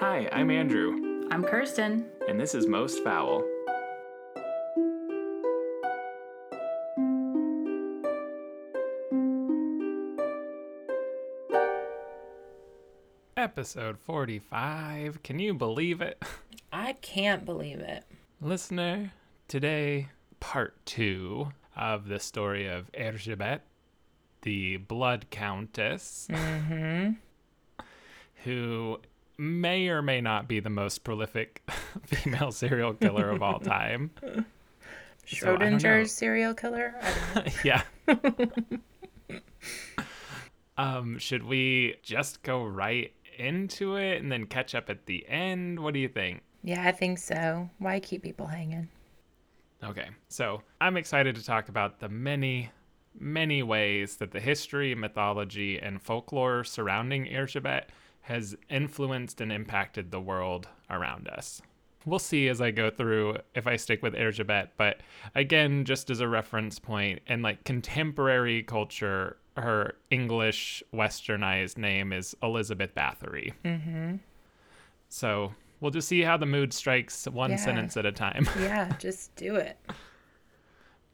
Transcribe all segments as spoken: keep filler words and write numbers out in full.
Hi, I'm Andrew. I'm Kirsten. And this is Most Foul. Episode forty-five. Can you believe it? I can't believe it. Listener, today, part two of the story of Erzsébet, the Blood Countess, mm-hmm. who may or may not be the most prolific female serial killer of all time. Schrodinger's so, serial killer? I yeah. um, should we just go right into it and then catch up at the end? What do you think? Yeah, I think so. Why keep people hanging? Okay, so I'm excited to talk about the many, many ways that the history, mythology, and folklore surrounding Erzsébet has influenced and impacted the world around us. We'll see as I go through if I stick with Erzsébet, but again, just as a reference point, in like contemporary culture, her English westernized name is Elizabeth Bathory. Mm-hmm. So we'll just see how the mood strikes one yeah. sentence at a time. Yeah, just do it.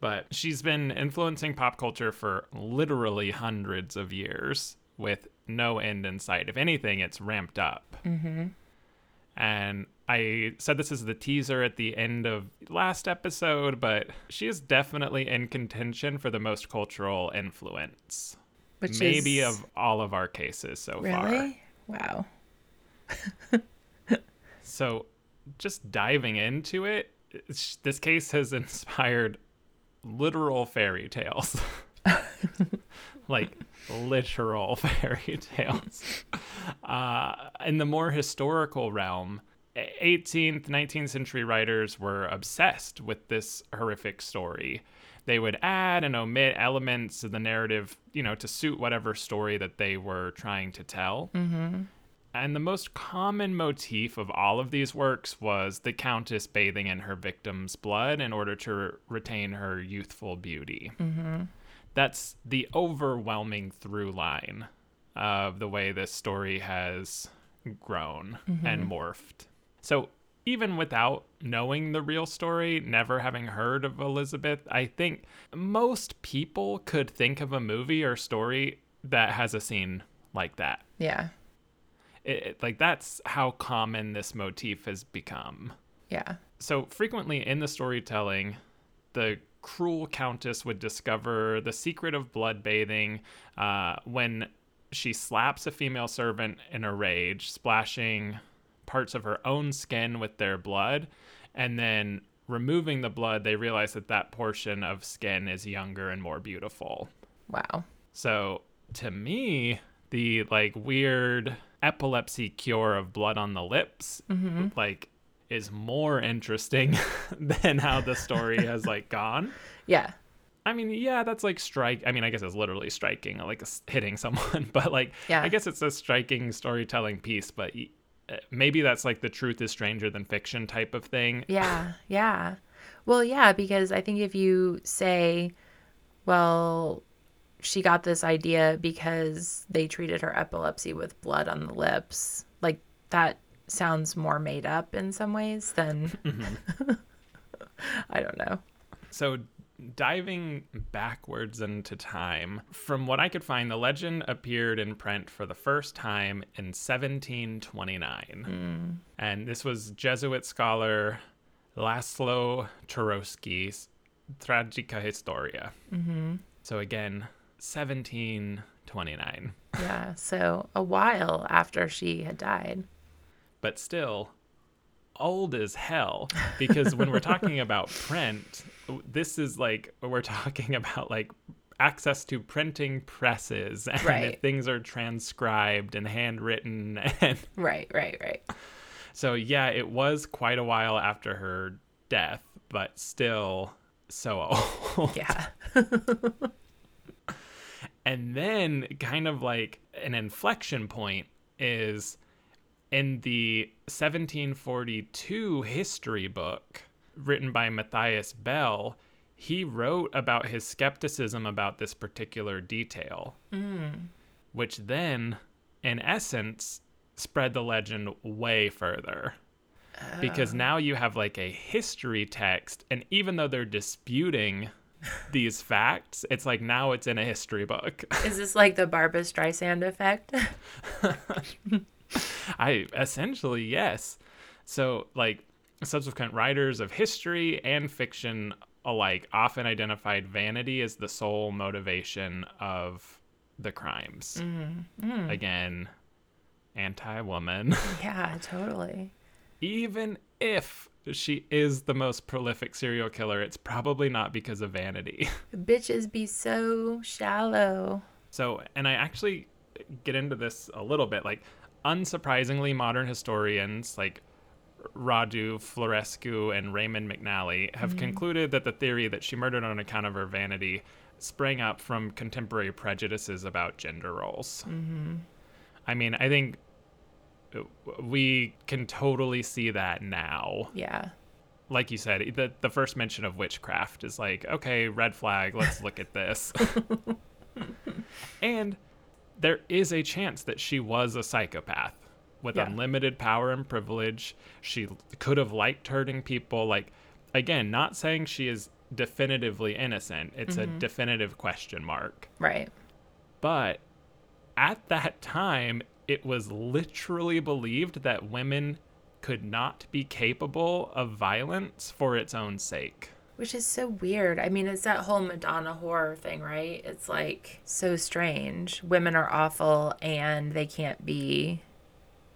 But she's been influencing pop culture for literally hundreds of years with no end in sight. If anything, it's ramped up. Mm-hmm. And I said this is the teaser at the end of last episode, but she is definitely in contention for the most cultural influence. Which maybe is... of all of our cases so really? far. Really? Wow. So just diving into it, this case has inspired literal fairy tales. Like literal fairy tales. Uh, in the more historical realm, eighteenth, nineteenth century writers were obsessed with this horrific story. They would add and omit elements of the narrative, you know, to suit whatever story that they were trying to tell. Mm-hmm. And the most common motif of all of these works was the countess bathing in her victim's blood in order to retain her youthful beauty. Mm-hmm. That's the overwhelming through line of the way this story has grown mm-hmm. and morphed. So even without knowing the real story, never having heard of Elizabeth, I think most people could think of a movie or story that has a scene like that. Yeah. It, like, that's how common this motif has become. Yeah. So frequently in the storytelling, the cruel countess would discover the secret of blood bathing uh, when she slaps a female servant in a rage, splashing parts of her own skin with their blood. And then removing the blood, they realize that that portion of skin is younger and more beautiful. Wow. So to me, the, like, weird epilepsy cure of blood on the lips, mm-hmm. like, is more interesting than how the story has, like, gone. Yeah. I mean, yeah, that's, like, strike. I mean, I guess it's literally striking, like, hitting someone. But, like, yeah. I guess it's a striking storytelling piece. But maybe that's, like, the truth is stranger than fiction type of thing. Yeah, yeah. Well, yeah, because I think if you say, well, she got this idea because they treated her epilepsy with blood on the lips. Like, that sounds more made up in some ways than... Mm-hmm. I don't know. So diving backwards into time, from what I could find, the legend appeared in print for the first time in seventeen twenty-nine. Mm. And this was Jesuit scholar Laszlo Turoski's Tragica Historia. Mm-hmm. So again... seventeen twenty-nine. Yeah, so a while after she had died. But still, old as hell, because when we're talking about print, this is like, we're talking about like access to printing presses and right. things are transcribed and handwritten. And right, right, right. So yeah, it was quite a while after her death, but still so old. Yeah. And then kind of like an inflection point is in the seventeen forty-two history book written by Matthias Bell. He wrote about his skepticism about this particular detail, mm. which then, in essence, spread the legend way further. Oh. Because now you have like a history text, and even though they're disputing these facts, it's like now it's in a history book. Is this like the Barbra Streisand effect? I essentially, yes. So like subsequent writers of history and fiction alike often identified vanity as the sole motivation of the crimes. Mm-hmm. Mm. Again, anti-woman. Yeah, totally. Even if she is the most prolific serial killer, it's probably not because of vanity. Bitches be so shallow. So, and I actually get into this a little bit. Like, unsurprisingly, modern historians like Radu Florescu and Raymond McNally have mm-hmm. concluded that the theory that she murdered on account of her vanity sprang up from contemporary prejudices about gender roles. Mm-hmm. I mean, I think we can totally see that now. Yeah. Like you said, the, the first mention of witchcraft is like, okay, red flag, let's look at this. And there is a chance that she was a psychopath with yeah. unlimited power and privilege. She could have liked hurting people. Like, again, not saying she is definitively innocent. It's mm-hmm. a definitive question mark. Right. But at that time, it was literally believed that women could not be capable of violence for its own sake. Which is so weird. I mean, it's that whole Madonna horror thing, right? It's like so strange. Women are awful and they can't be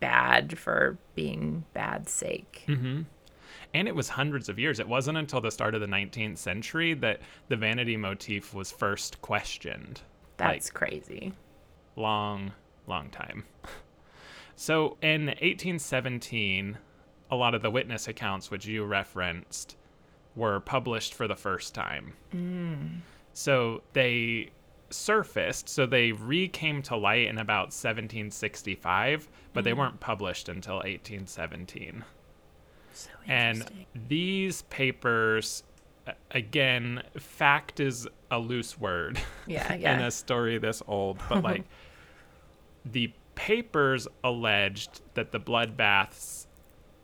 bad for being bad's sake. Mm-hmm. And it was hundreds of years. It wasn't until the start of the nineteenth century that the vanity motif was first questioned. That's like, crazy. Long long time. So in eighteen seventeen, a lot of the witness accounts, which you referenced, were published for the first time. Mm. So they surfaced, so they re-came to light in about seventeen sixty-five, but mm. they weren't published until eighteen seventeen. So interesting. And these papers, again, fact is a loose word yeah, yeah. in a story this old, but like, the papers alleged that the bloodbaths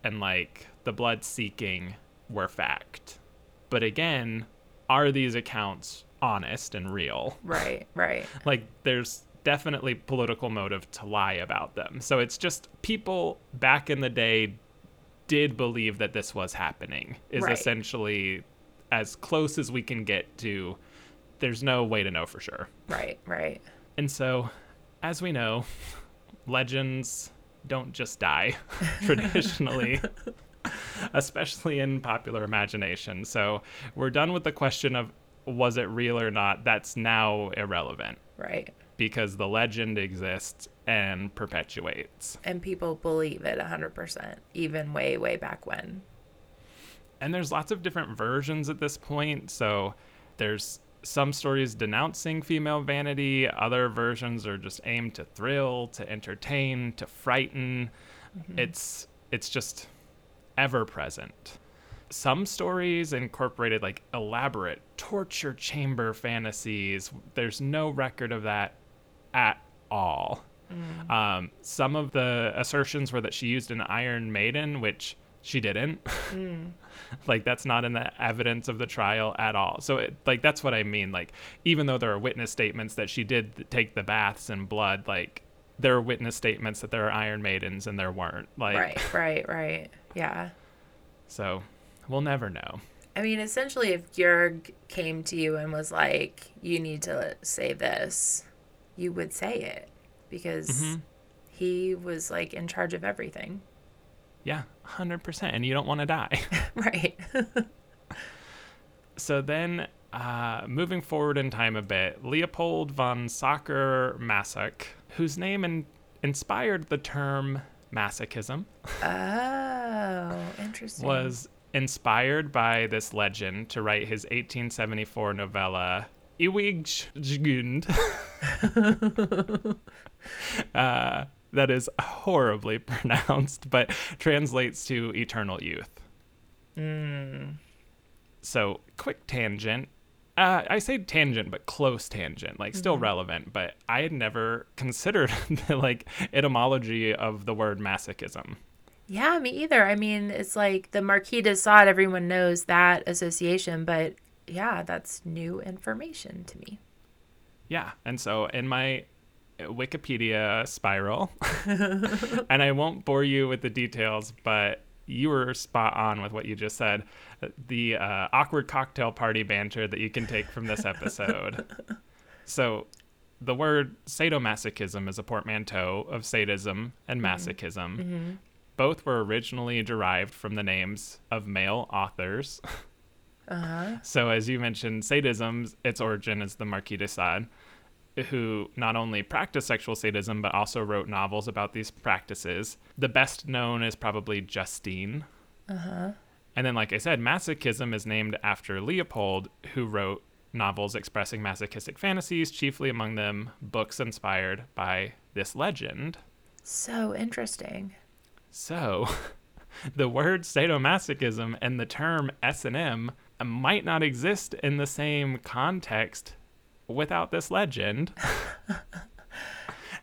and, like, the blood-seeking were fact. But again, are these accounts honest and real? Right, right. Like, there's definitely political motive to lie about them. So it's just people back in the day did believe that this was happening, is right. essentially as close as we can get to there's no way to know for sure. Right, right. And so, as we know, legends don't just die traditionally, especially in popular imagination. So we're done with the question of was it real or not? That's now irrelevant. Right. Because the legend exists and perpetuates. And people believe it one hundred percent, even way, way back when. And there's lots of different versions at this point. So there's some stories denouncing female vanity. Other versions are just aimed to thrill, to entertain, to frighten. Mm-hmm. It's it's just ever present. Some stories incorporated like elaborate torture chamber fantasies. There's no record of that at all. Mm. Um, some of the assertions were that she used an Iron Maiden, which she didn't. Mm. Like, that's not in the evidence of the trial at all. So, it, like, that's what I mean. Like, even though there are witness statements that she did take the baths in blood, like, there are witness statements that there are Iron Maidens and there weren't. Like, right, right, right. Yeah. So, we'll never know. I mean, essentially, if Jörg came to you and was like, you need to say this, you would say it because mm-hmm. he was, like, in charge of everything. Yeah, one hundred percent. And you don't want to die. Right. So then, uh, moving forward in time a bit, Leopold von Sacher-Masoch, whose name in- inspired the term masochism. Oh, interesting. Was inspired by this legend to write his eighteen seventy-four novella, Ewig Uh That is horribly pronounced, but translates to eternal youth. Mm. So, quick tangent. Uh, I say tangent, but close tangent, like still mm-hmm. relevant, but I had never considered the like etymology of the word masochism. Yeah, me either. I mean, it's like the Marquis de Sade, everyone knows that association, but yeah, that's new information to me. Yeah, and so in my Wikipedia spiral, and I won't bore you with the details, but you were spot on with what you just said. The uh, awkward cocktail party banter that you can take from this episode. So the word sadomasochism is a portmanteau of sadism and masochism. Mm-hmm. Both were originally derived from the names of male authors. Uh-huh. So as you mentioned, sadism, its origin is the Marquis de Sade, who not only practiced sexual sadism, but also wrote novels about these practices. The best known is probably Justine. Uh-huh. And then, like I said, masochism is named after Leopold, who wrote novels expressing masochistic fantasies, chiefly among them books inspired by this legend. So interesting. So the word sadomasochism and the term S and M might not exist in the same context without this legend.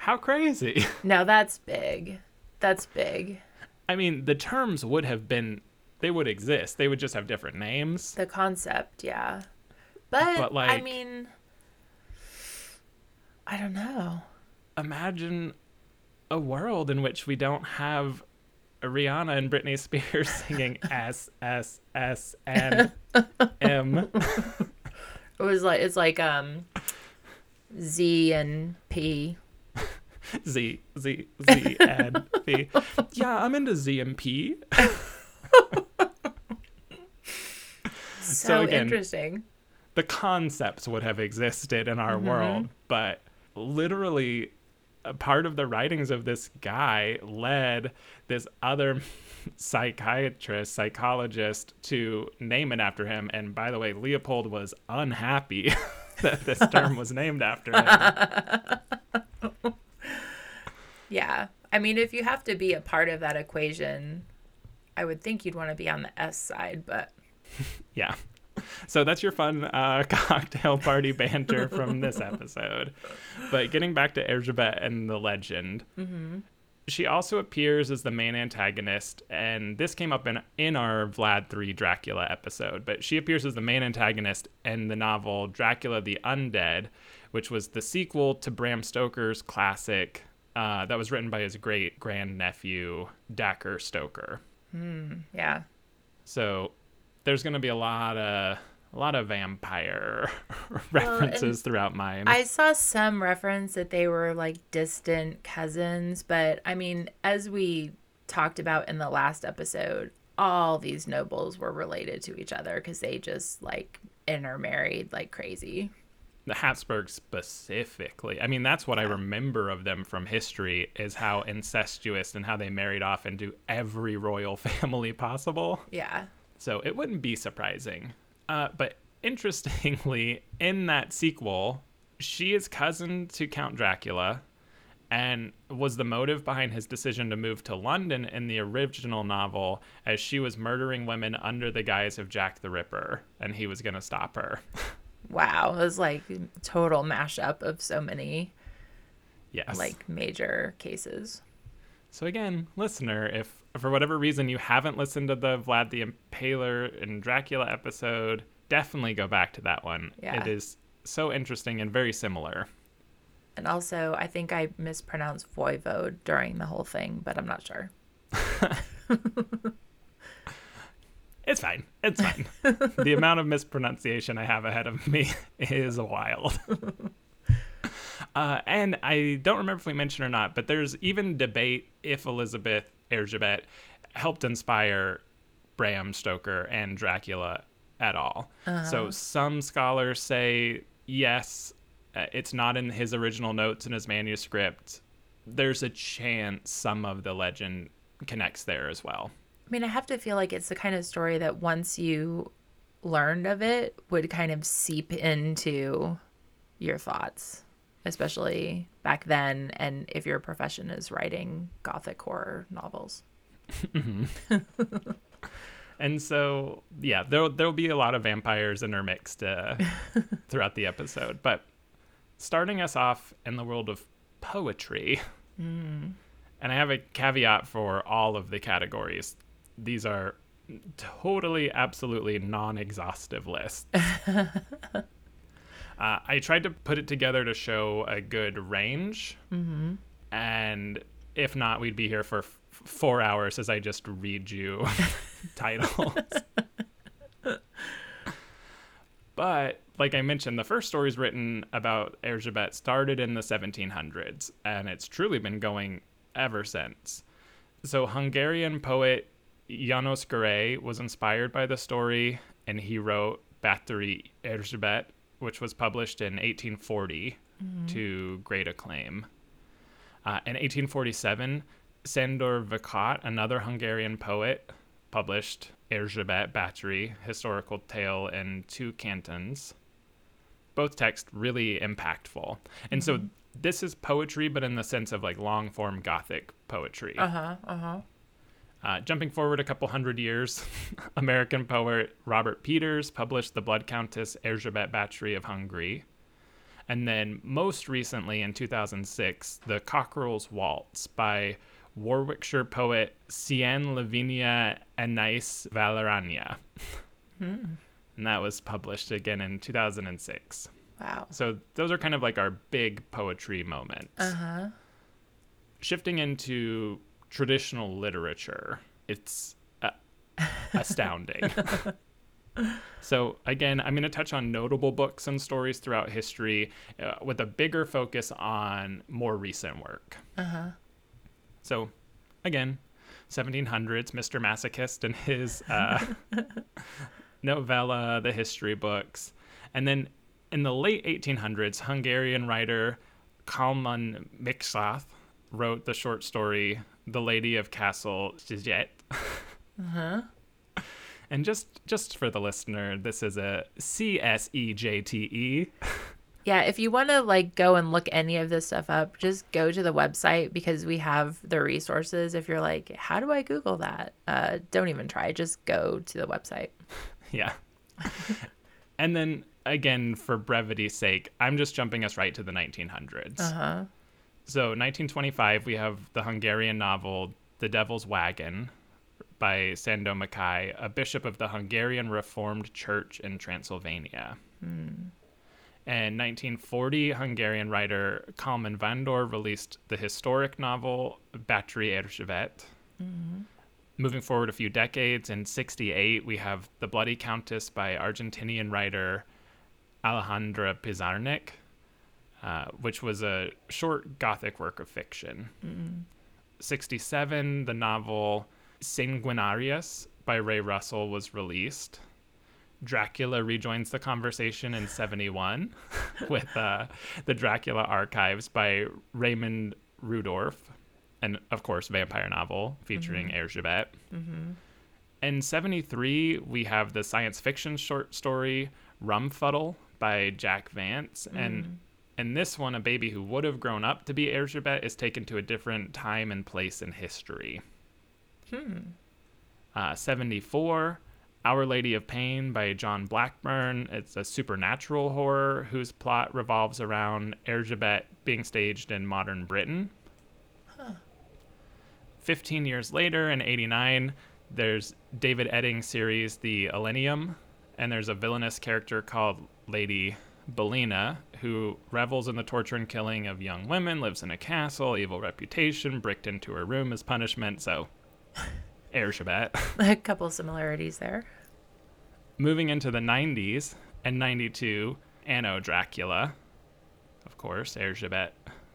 How crazy. Now that's big. That's big. I mean, the terms would have been, they would exist. They would just have different names. The concept, yeah. But, but like, I mean, I don't know. Imagine a world in which we don't have Rihanna and Britney Spears singing S, S, S, N, M. It was like it's like um, Z and P. Z Z Z and P. Yeah, I'm into Z and P. so so again, interesting. The concepts would have existed in our mm-hmm. world, but literally, a part of the writings of this guy led this other psychiatrist, psychologist to name it after him. And by the way, Leopold was unhappy that this term was named after him. Yeah. I mean, if you have to be a part of that equation, I would think you'd want to be on the S side, but. Yeah. So that's your fun uh, cocktail party banter from this episode. But getting back to Elizabeth and the legend, mm-hmm. she also appears as the main antagonist, and this came up in in our Vlad the Third Dracula episode, but she appears as the main antagonist in the novel Dracula the Undead, which was the sequel to Bram Stoker's classic uh, that was written by his great-grandnephew, Dacre Stoker. Mm, yeah. So there's going to be a lot of a lot of vampire references well, throughout mine. I saw some reference that they were like distant cousins, but I mean, as we talked about in the last episode, all these nobles were related to each other because they just like intermarried like crazy. The Habsburgs specifically. I mean, that's what yeah. I remember of them from history is how incestuous and how they married off into every royal family possible. Yeah. So it wouldn't be surprising. Uh, but interestingly, in that sequel, she is cousin to Count Dracula and was the motive behind his decision to move to London in the original novel, as she was murdering women under the guise of Jack the Ripper, and he was going to stop her. Wow. It was like total mashup of so many yes. like major cases. So again, listener, if for whatever reason you haven't listened to the Vlad the Impaler and Dracula episode, definitely go back to that one. Yeah. It is so interesting and very similar. And also, I think I mispronounced voivode during the whole thing, but I'm not sure. It's fine. It's fine. The amount of mispronunciation I have ahead of me is wild. Uh, and I don't remember if we mentioned or not, but there's even debate if Elizabeth Elizabeth helped inspire Bram Stoker and Dracula at all. Uh-huh. So some scholars say, yes, uh, it's not in his original notes in his manuscript. There's a chance some of the legend connects there as well. I mean, I have to feel like it's the kind of story that once you learned of it would kind of seep into your thoughts, especially back then, and if your profession is writing Gothic horror novels. Mm-hmm. And so, yeah, there there'll be a lot of vampires intermixed uh, throughout the episode. But starting us off in the world of poetry, mm. and I have a caveat for all of the categories. These are totally, absolutely non-exhaustive lists. uh, I tried to put it together to show a good range, mm-hmm. and if not, we'd be here for f- four hours as I just read you titles. But like I mentioned, the first stories written about Erzsébet started in the seventeen hundreds, and it's truly been going ever since. So Hungarian poet János Gray was inspired by the story, and he wrote Bathory Erzsébet, which was published in eighteen forty mm-hmm. to great acclaim. Uh, in eighteen forty-seven, Sandor Vekat, another Hungarian poet, published Erzsébet Bathory, historical tale in two cantons. Both texts really impactful. And mm-hmm. so this is poetry, but in the sense of like long-form Gothic poetry. Uh-huh, uh-huh. Uh, jumping forward a couple hundred years, American poet Robert Peters published the Blood Countess Erzsébet Bathory of Hungary. And then most recently in two thousand six, The Cockerel's Waltz by Warwickshire poet Cien Lavinia Anais Valerania. Hmm. And that was published again in two thousand six. Wow. So those are kind of like our big poetry moments. Uh-huh. Shifting into traditional literature, it's uh, astounding. So again, I'm going to touch on notable books and stories throughout history uh, with a bigger focus on more recent work. Uh-huh. So again, seventeen hundreds, Mister Masochist and his uh, novella, the history books. And then in the late eighteen hundreds, Hungarian writer Kalman Mikszath wrote the short story The Lady of Castle Szeged. Uh-huh. And just just for the listener, this is a C S E J T E. Yeah, if you want to like go and look any of this stuff up, just go to the website because we have the resources. If you're like, how do I Google that? Uh, don't even try. Just go to the website. Yeah. And then again, for brevity's sake, I'm just jumping us right to the nineteen hundreds. Uh-huh. So nineteen twenty-five, we have the Hungarian novel The Devil's Wagon by Sándor Márai, a bishop of the Hungarian Reformed Church in Transylvania. Mm. And nineteen forty, Hungarian writer Kálmán Vandor released the historic novel Bathory Erzsébet. Mm-hmm. Moving forward a few decades, in sixty-eight, we have The Bloody Countess by Argentinian writer Alejandra Pizarnik, uh, which was a short Gothic work of fiction. Mm-hmm. sixty-seven, the novel Sanguinarius by Ray Russell was released. Dracula rejoins the conversation in seventy-one with uh, the Dracula Archives by Raymond Rudorf, and of course, vampire novel featuring mm-hmm. Erzsébet. Mm-hmm. In seventy-three, we have the science fiction short story Rumfuddle by Jack Vance, mm-hmm. and in this one, a baby who would have grown up to be Erzsébet is taken to a different time and place in history. Hmm. Uh, seventy-four. Our Lady of Pain by John Blackburn. It's a supernatural horror whose plot revolves around Erzsébet being staged in modern Britain. Huh. Fifteen years later, in eighty-nine, there's David Edding's series, The Illenium, and there's a villainous character called Lady Belina, who revels in the torture and killing of young women, lives in a castle, evil reputation, bricked into her room as punishment, so... Erzsébet. A couple similarities there. Moving into the nineties and ninety-two, Anno Dracula, of course, Erzsébet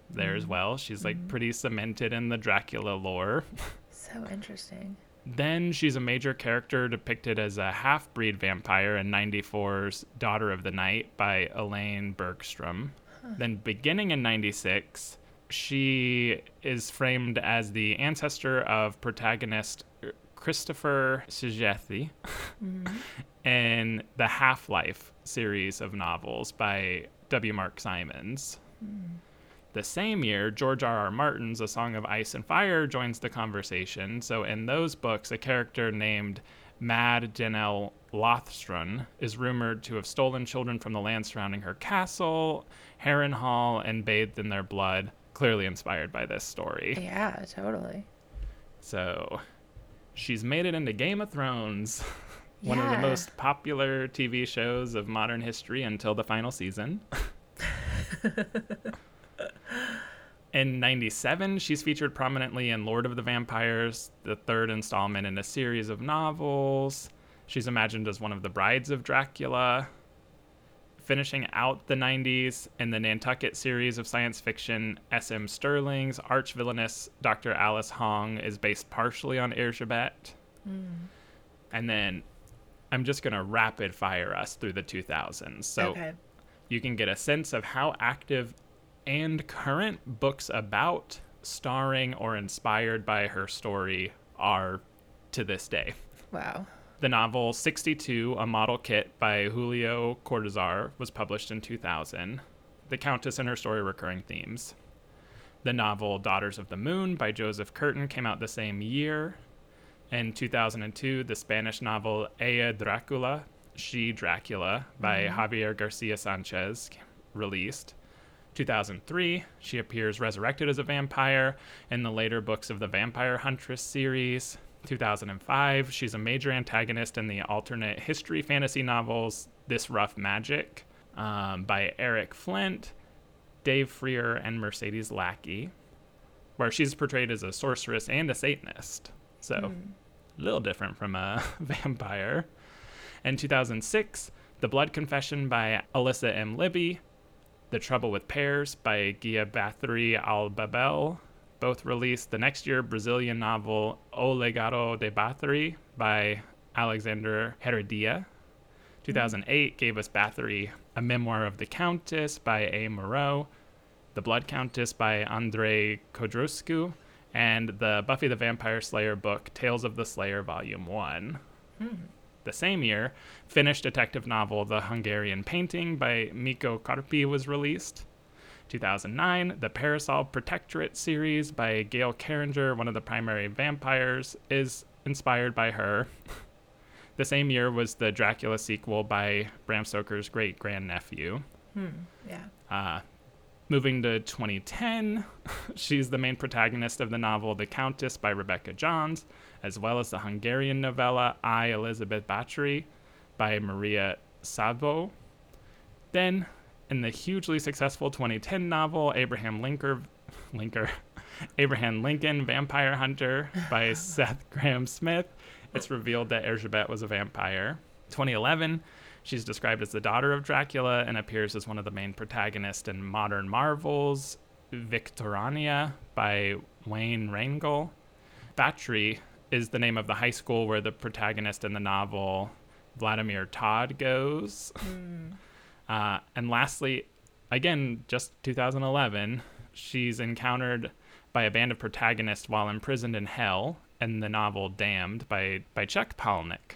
there mm-hmm. as well. She's like mm-hmm. pretty cemented in the Dracula lore. So interesting. Then she's a major character depicted as a half-breed vampire in ninety-four's Daughter of the Night by Elaine Bergstrom. Huh. Then beginning in ninety-six, she is framed as the ancestor of protagonist Christopher Szigeti mm-hmm. in the Half-Life series of novels by W. Mark Simons. Mm. The same year, George R. R. Martin's A Song of Ice and Fire joins the conversation. So in those books, a character named Mad Denel Lothströn is rumored to have stolen children from the land surrounding her castle, Harrenhal, and bathed in their blood, clearly inspired by this story. Yeah, totally. So she's made it into Game of Thrones, one yeah. of the most popular T V shows of modern history until the final season. In ninety-seven, she's featured prominently in Lord of the Vampires, the third installment in a series of novels. She's imagined as one of the brides of Dracula. Finishing out the nineties in the Nantucket series of science fiction, S M Sterling's arch-villainess Doctor Alice Hong is based partially on Erzsébet. Mm. And then I'm just going to rapid fire us through the two thousands. So okay. you can get a sense of how active and current books about, starring, or inspired by her story are to this day. Wow. The novel sixty-two, A Model Kit by Julio Cortazar was published in two thousand. The Countess and her story recurring themes. The novel Daughters of the Moon by Joseph Curtin came out the same year. In two thousand two, the Spanish novel Ella Dracula, She Dracula by mm-hmm. Javier Garcia Sanchez released. two thousand three, she appears resurrected as a vampire in the later books of the Vampire Huntress series. two thousand five, she's a major antagonist in the alternate history fantasy novels This Rough Magic um, by Eric Flint, Dave Freer, and Mercedes Lackey, where she's portrayed as a sorceress and a Satanist. So mm. a little different from a vampire. In two thousand six, The Blood Confession by Alyssa M. Libby, The Trouble with Pears by Guia Bathory Al Babel, both released the next year. Brazilian novel O Legado de Bathory by Alexander Heredia. two thousand eight mm-hmm. gave us Bathory, A Memoir of the Countess by A. Moreau, The Blood Countess by Andre Kodruscu, and the Buffy the Vampire Slayer book, Tales of the Slayer, Volume one. Mm-hmm. The same year, Finnish detective novel The Hungarian Painting by Mikko Karppi was released. two thousand nine, the Parasol Protectorate series by Gail Carringer, one of the primary vampires, is inspired by her. The same year was the Dracula sequel by Bram Stoker's great-grandnephew. Hmm, yeah. Uh, moving to twenty ten, she's the main protagonist of the novel The Countess by Rebecca Johns, as well as the Hungarian novella I, Elizabeth Bathory by Maria Szabó. Then, in the hugely successful twenty ten novel Abraham Linker, Linker, Abraham Lincoln, Vampire Hunter by Seth Graham Smith, it's revealed that Erzsébet was a vampire. twenty eleven, she's described as the daughter of Dracula and appears as one of the main protagonists in Modern Marvels, Victorania by Wayne Rangel. Bathory is the name of the high school where the protagonist in the novel Vladimir Todd goes. Mm. Uh, and lastly, again, just two thousand eleven, she's encountered by a band of protagonists while imprisoned in hell in the novel Damned by, by Chuck Palahniuk.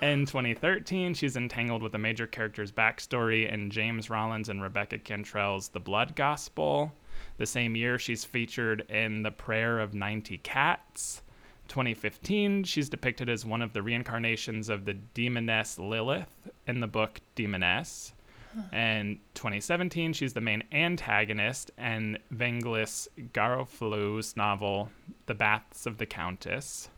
In twenty thirteen, she's entangled with a major character's backstory in James Rollins and Rebecca Cantrell's The Blood Gospel. The same year, she's featured in The Prayer of ninety Cats. twenty fifteen, she's depicted as one of the reincarnations of the demoness Lilith in the book Demoness. Huh. And twenty seventeen, she's the main antagonist in Venglis Garoflu's novel The Baths of the Countess.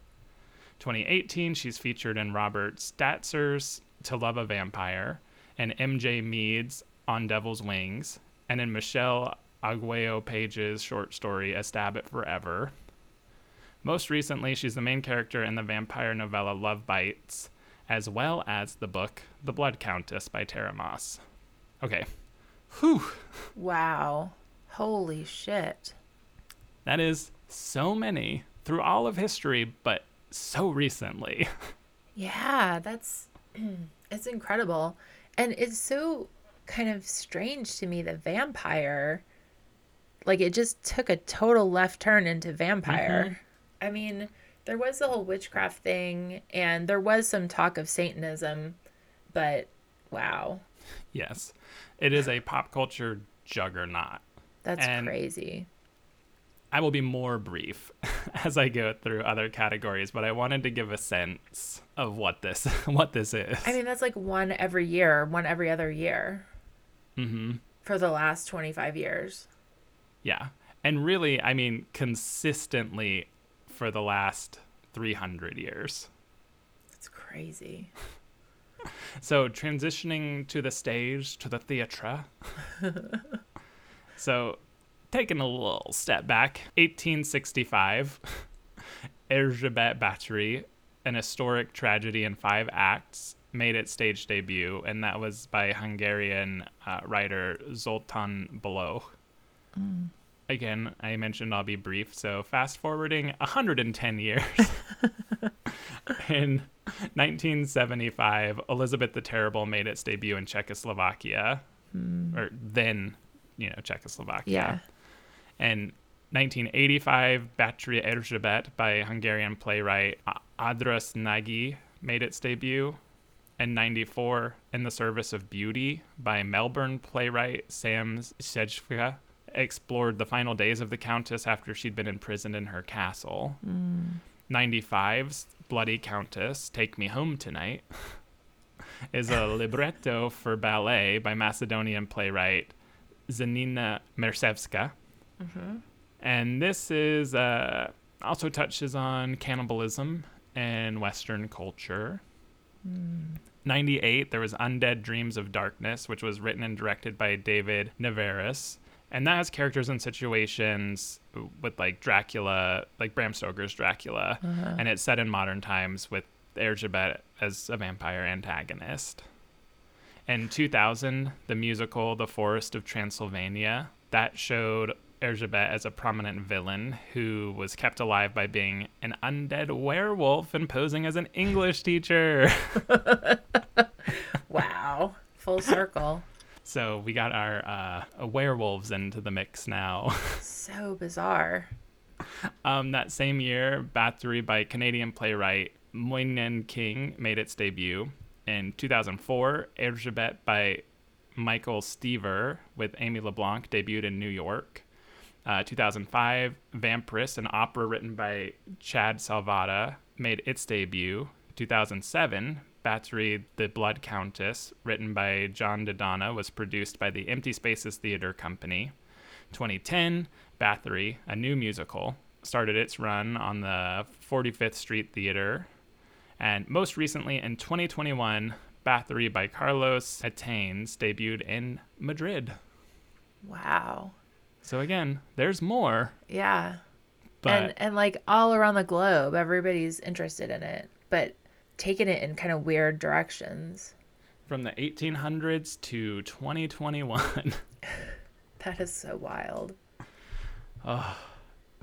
twenty eighteen, she's featured in Robert Statzer's To Love a Vampire, and M J Mead's On Devil's Wings, and in Michelle Aguayo-Page's short story A Stab at Forever. Most recently, she's the main character in the vampire novella Love Bites, as well as the book The Blood Countess by Tara Moss. Okay. Whew. Wow. Holy shit. That is so many through all of history, but so recently. Yeah, that's it's incredible. And it's so kind of strange to me that vampire, like it just took a total left turn into vampire. Mm-hmm. I mean, there was the whole witchcraft thing, and there was some talk of Satanism, but wow. Yes. It is a pop culture juggernaut. That's and crazy. I will be more brief. as I go through other categories, but I wanted to give a sense of what this what this is. I mean, that's like one every year, one every other year. Mm-hmm. For the last twenty-five years. Yeah. And really, I mean, consistently for the last three hundred years. That's crazy. So transitioning to the stage, to the theatre. So taking a little step back, eighteen sixty-five, Elizabeth Bathory, an historic tragedy in five acts, made its stage debut, and that was by Hungarian uh, writer Zoltán Balogh. Mm. Again, I mentioned I'll be brief, so fast forwarding one hundred ten years. In nineteen seventy-five, Elizabeth the Terrible made its debut in Czechoslovakia, mm. or then, you know, Czechoslovakia. Yeah. And nineteen eighty-five, Bathory Erzsébet by Hungarian playwright András Nagy made its debut. And ninety-four, In the Service of Beauty by Melbourne playwright Sam Szejfka explored the final days of the Countess after she'd been imprisoned in her castle. Mm. ninety-five's Bloody Countess, Take Me Home Tonight, is a libretto for ballet by Macedonian playwright Zenina Mersevska. Mm-hmm. And this is uh, also touches on cannibalism and Western culture. Mm. ninety-eight, there was Undead Dreams of Darkness, which was written and directed by David Navarez. And that has characters and situations with, like, Dracula, like Bram Stoker's Dracula. Uh-huh. And it's set in modern times with Erzsébet as a vampire antagonist. In two thousand, the musical The Forest of Transylvania, that showed Erzsébet as a prominent villain who was kept alive by being an undead werewolf and posing as an English teacher. Wow. Full circle. So we got our uh, werewolves into the mix now. So bizarre. Um, that same year, Bathory by Canadian playwright Moynihan King made its debut. In two thousand four, Erzsébet by Michael Stever with Amy LeBlanc debuted in New York. Uh, two thousand five, Vampiress, an opera written by Chad Salvata, made its debut. two thousand seven, Bathory, The Blood Countess, written by John Dodonna, was produced by the Empty Spaces Theatre Company. twenty ten, Bathory, a new musical, started its run on the forty-fifth Street Theatre. And most recently, in twenty twenty-one, Bathory by Carlos Atanes debuted in Madrid. Wow. So again, there's more. Yeah. But... And, and like all around the globe, everybody's interested in it, but taking it in kind of weird directions. From the eighteen hundreds to twenty twenty-one. That is so wild. Oh,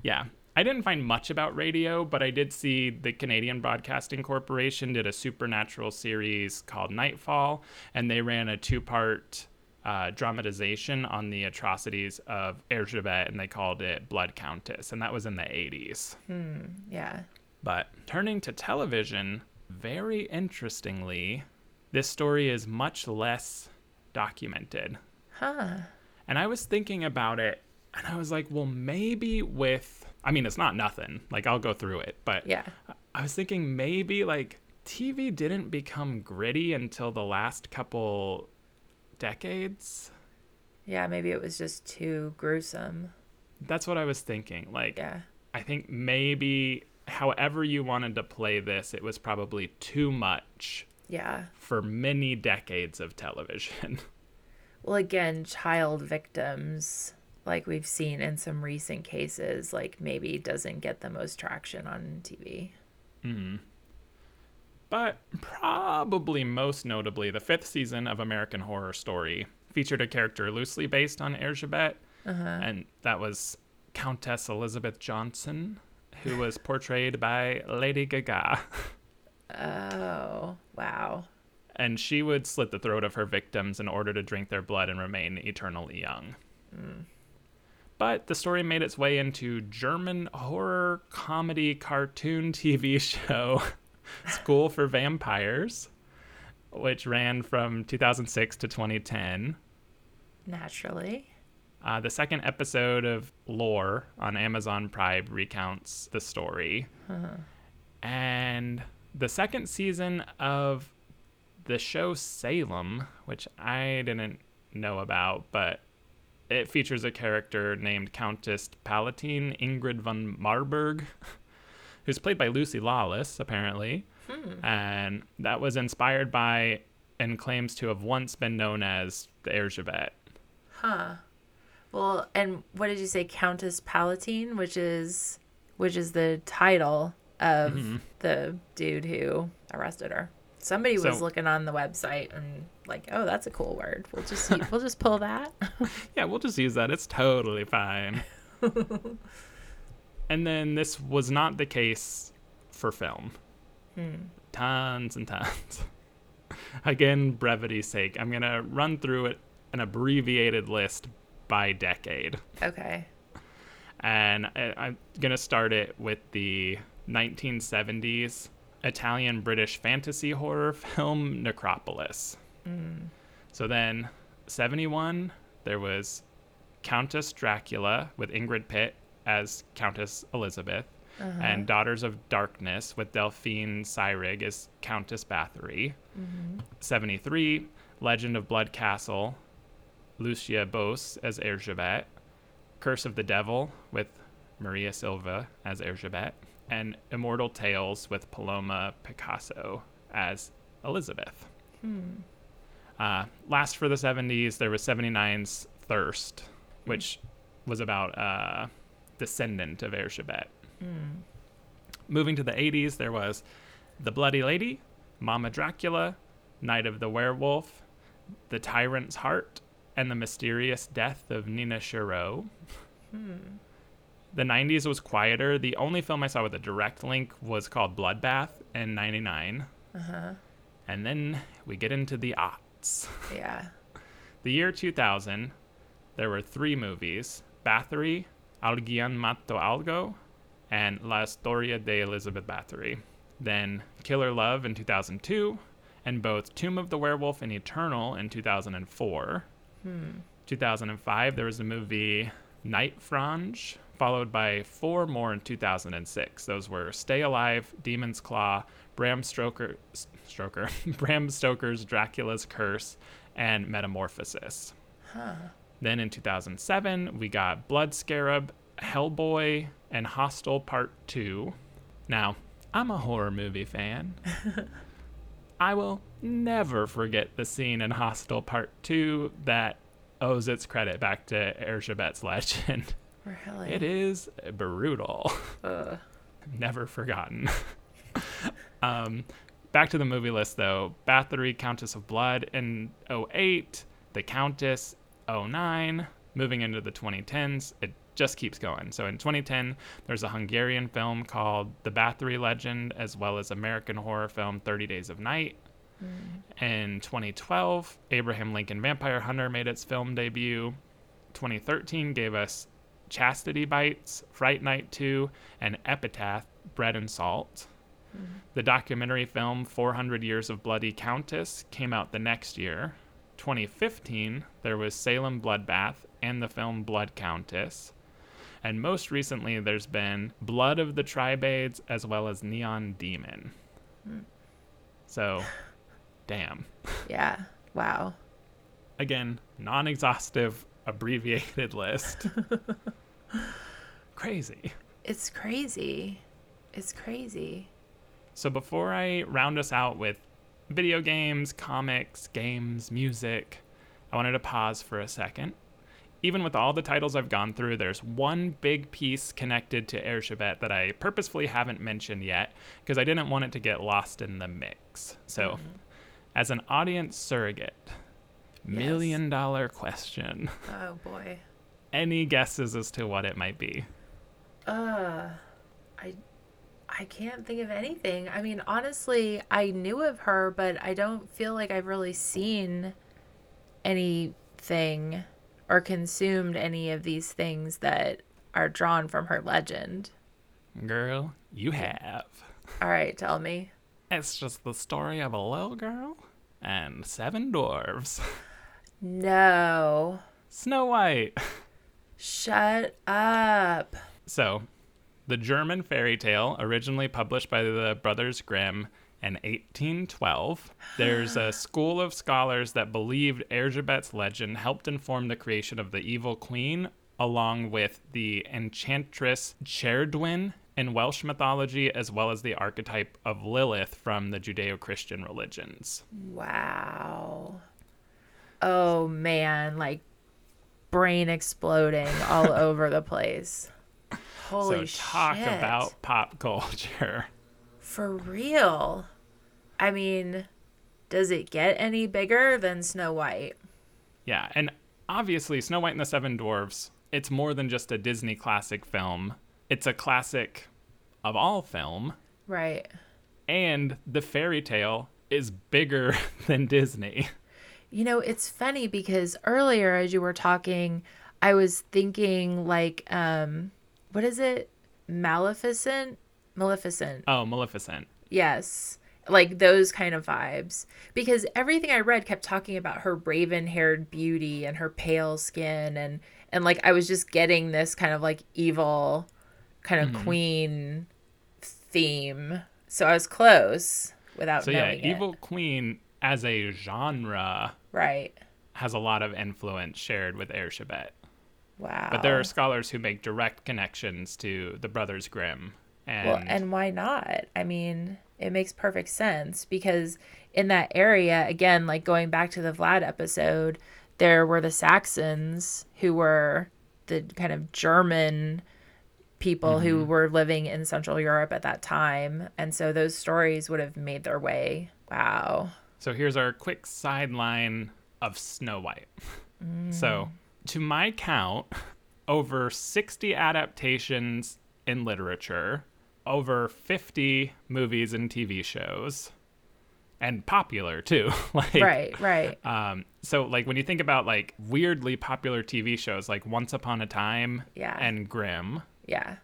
yeah. I didn't find much about radio, but I did see the Canadian Broadcasting Corporation did a supernatural series called Nightfall, and they ran a two-part Uh, dramatization on the atrocities of Erzsébet, and they called it Blood Countess, and that was in the eighties. Hmm, yeah. But turning to television, very interestingly, this story is much less documented. Huh. And I was thinking about it, and I was like, well, maybe with... I mean, it's not nothing. Like, I'll go through it, but yeah. I was thinking maybe, like, T V didn't become gritty until the last couple... decades. Yeah, maybe it was just too gruesome. That's what I was thinking. Like, yeah. I think maybe however you wanted to play this, it was probably too much. Yeah. For many decades of television. Well, again, child victims, like we've seen in some recent cases, like maybe doesn't get the most traction on T V. Mm-hmm. But probably most notably, the fifth season of American Horror Story featured a character loosely based on Erzsébet, uh-huh. and that was Countess Elizabeth Johnson, who was portrayed by Lady Gaga. Oh, wow. And she would slit the throat of her victims in order to drink their blood and remain eternally young. Mm. But the story made its way into German horror comedy cartoon T V show... School for Vampires, which ran from two thousand six to twenty ten. Naturally. Uh, the second episode of Lore on Amazon Prime recounts the story. Huh. And the second season of the show Salem, which I didn't know about, but it features a character named Countess Palatine Ingrid von Marburg, who's played by Lucy Lawless, apparently. Hmm. And that was inspired by and claims to have once been known as the Erzsébet. Huh. Well, and what did you say, Countess Palatine, which is which is the title of mm-hmm. the dude who arrested her. Somebody was so, looking on the website and like, oh, that's a cool word. We'll just use, we'll just pull that. Yeah, we'll just use that. It's totally fine. And then this was not the case for film. Hmm. Tons and tons. Again, brevity's sake, I'm going to run through it an abbreviated list by decade. Okay. And I, I'm going to start it with the nineteen seventies Italian-British fantasy horror film Necropolis. Mm. So then, seventy-one, there was Countess Dracula with Ingrid Pitt as Countess Elizabeth, uh-huh. and Daughters of Darkness with Delphine Seyrig as Countess Bathory. Mm-hmm. seventy-three, Legend of Blood Castle, Lucia Bose as Erzsébet, Curse of the Devil with Maria Silva as Erzsébet, and Immortal Tales with Paloma Picasso as Elizabeth. Hmm. Uh, last for the seventies, there was seventy-nine's Thirst, which mm. was about a uh, descendant of Erzsébet. Mm. Moving to the eighties, there was The Bloody Lady, Mama Dracula, Night of the Werewolf, The Tyrant's Heart, and The Mysterious Death of Nina Shiro. Hmm. The nineties was quieter. The only film I saw with a direct link was called Bloodbath in ninety-nine. Uh-huh. And then we get into the aughts. Yeah. The year two thousand, there were three movies: Bathory, Alguien Mató Algo, and La Historia de Elizabeth Bathory. Then Killer Love in two thousand two, and both Tomb of the Werewolf and Eternal in two thousand four. Hmm. two thousand five, there was the movie Night Frange, followed by four more in two thousand six. Those were Stay Alive, Demon's Claw, Bram Stoker, Stoker, Bram Stoker's Dracula's Curse, and Metamorphosis. Huh. Then in two thousand seven, we got Blood Scarab, Hellboy, and Hostel Part two. Now, I'm a horror movie fan. I will never forget the scene in Hostel Part two that owes its credit back to Erzsébet's legend. Really? It is brutal. Uh. Never forgotten. um, back to the movie list, though. Bathory, Countess of Blood in oh eight, The Countess, oh nine. Moving into the twenty tens, it just keeps going. So in twenty ten, there's a Hungarian film called The Bathory Legend, as well as American horror film thirty Days of Night. Mm. In twenty twelve, Abraham Lincoln Vampire Hunter made its film debut. twenty thirteen gave us Chastity Bites, Fright Night two, and Epitaph, Bread and Salt. Mm-hmm. The documentary film four hundred Years of Bloody Countess came out the next year. twenty fifteen, there was Salem Bloodbath and the film Blood Countess. And most recently, there's been Blood of the Tribades as well as Neon Demon. Mm. So, damn. Yeah, wow. Again, non-exhaustive abbreviated list. Crazy. It's crazy. It's crazy. So before I round us out with video games, comics, games, music, I wanted to pause for a second. Even with all the titles I've gone through, there's one big piece connected to Erzsébet that I purposefully haven't mentioned yet because I didn't want it to get lost in the mix. So mm-hmm. as an audience surrogate, million yes. dollar question. Oh boy. Any guesses as to what it might be? Uh, I I can't think of anything. I mean, honestly, I knew of her, but I don't feel like I've really seen anything or consumed any of these things that are drawn from her legend. Girl, you have. All right, tell me. It's just the story of a little girl and seven dwarves. No. Snow White. Shut up. So, the German fairy tale, originally published by the Brothers Grimm in eighteen twelve, there's a school of scholars that believed Erzsébet's legend helped inform the creation of the Evil Queen, along with the enchantress Chérdwin in Welsh mythology, as well as the archetype of Lilith from the Judeo-Christian religions. Wow. Oh, man, like brain exploding all over the place. Holy shit. So talk shit. about pop culture. For real. I mean, does it get any bigger than Snow White? Yeah, and obviously Snow White and the Seven Dwarfs, it's more than just a Disney classic film. It's a classic of all film. Right. And the fairy tale is bigger than Disney. You know, it's funny because earlier as you were talking, I was thinking like, um, what is it? Maleficent? Maleficent. Oh, Maleficent. Yes. Like those kind of vibes. Because everything I read kept talking about her raven-haired beauty and her pale skin. And, and like, I was just getting this kind of like evil kind of mm-hmm. queen theme. So I was close without so, knowing So yeah, Evil it. Queen as a genre, right, has a lot of influence shared with Erzsébet. Wow. But there are scholars who make direct connections to the Brothers Grimm. And... Well, and why not? I mean, it makes perfect sense because in that area, again, like going back to the Vlad episode, there were the Saxons who were the kind of German people mm-hmm. who were living in Central Europe at that time. And so those stories would have made their way. Wow. So here's our quick sideline of Snow White. Mm. So to my count, over sixty adaptations in literature, over fifty movies and T V shows, and popular too. like, right, right. Um, so like when you think about like weirdly popular T V shows like Once Upon a Time yeah. and Grimm, yeah,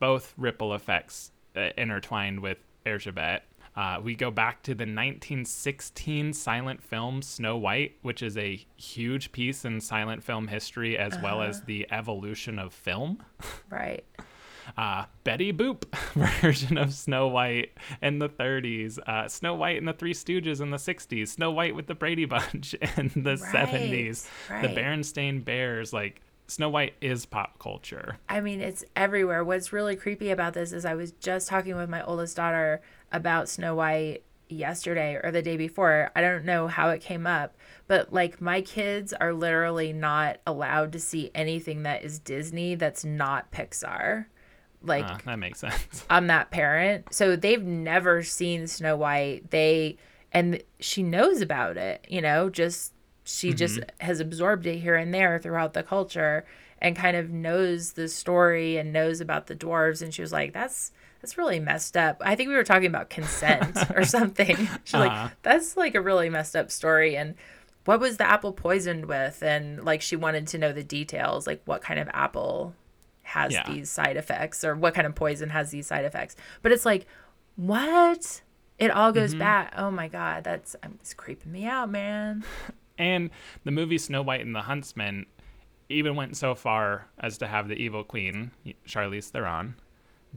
both ripple effects uh, intertwined with Erzsébet. Uh, we go back to the nineteen sixteen silent film Snow White, which is a huge piece in silent film history, as uh-huh. well as the evolution of film. Right. Uh, Betty Boop version of Snow White in the thirties, uh, Snow White and the Three Stooges in the sixties, Snow White with the Brady Bunch in the right, seventies, right. the Berenstain Bears, like... Snow White is pop culture. I mean, it's everywhere. What's really creepy about this is I was just talking with my oldest daughter about Snow White yesterday or the day before. I don't know how it came up, but like my kids are literally not allowed to see anything that is Disney that's not Pixar. Like uh, that makes sense. I'm that parent. So they've never seen Snow White. They and she knows about it, you know, just She mm-hmm. just has absorbed it here and there throughout the culture and kind of knows the story and knows about the dwarves. And she was like, that's that's really messed up. I think we were talking about consent or something. She's uh-huh. like, that's like a really messed up story. And what was the apple poisoned with? And like she wanted to know the details, like what kind of apple has yeah. these side effects or what kind of poison has these side effects. But it's like, what? It all goes mm-hmm. back. Oh, my God. That's it's creeping me out, man. And the movie Snow White and the Huntsman even went so far as to have the evil queen, Charlize Theron,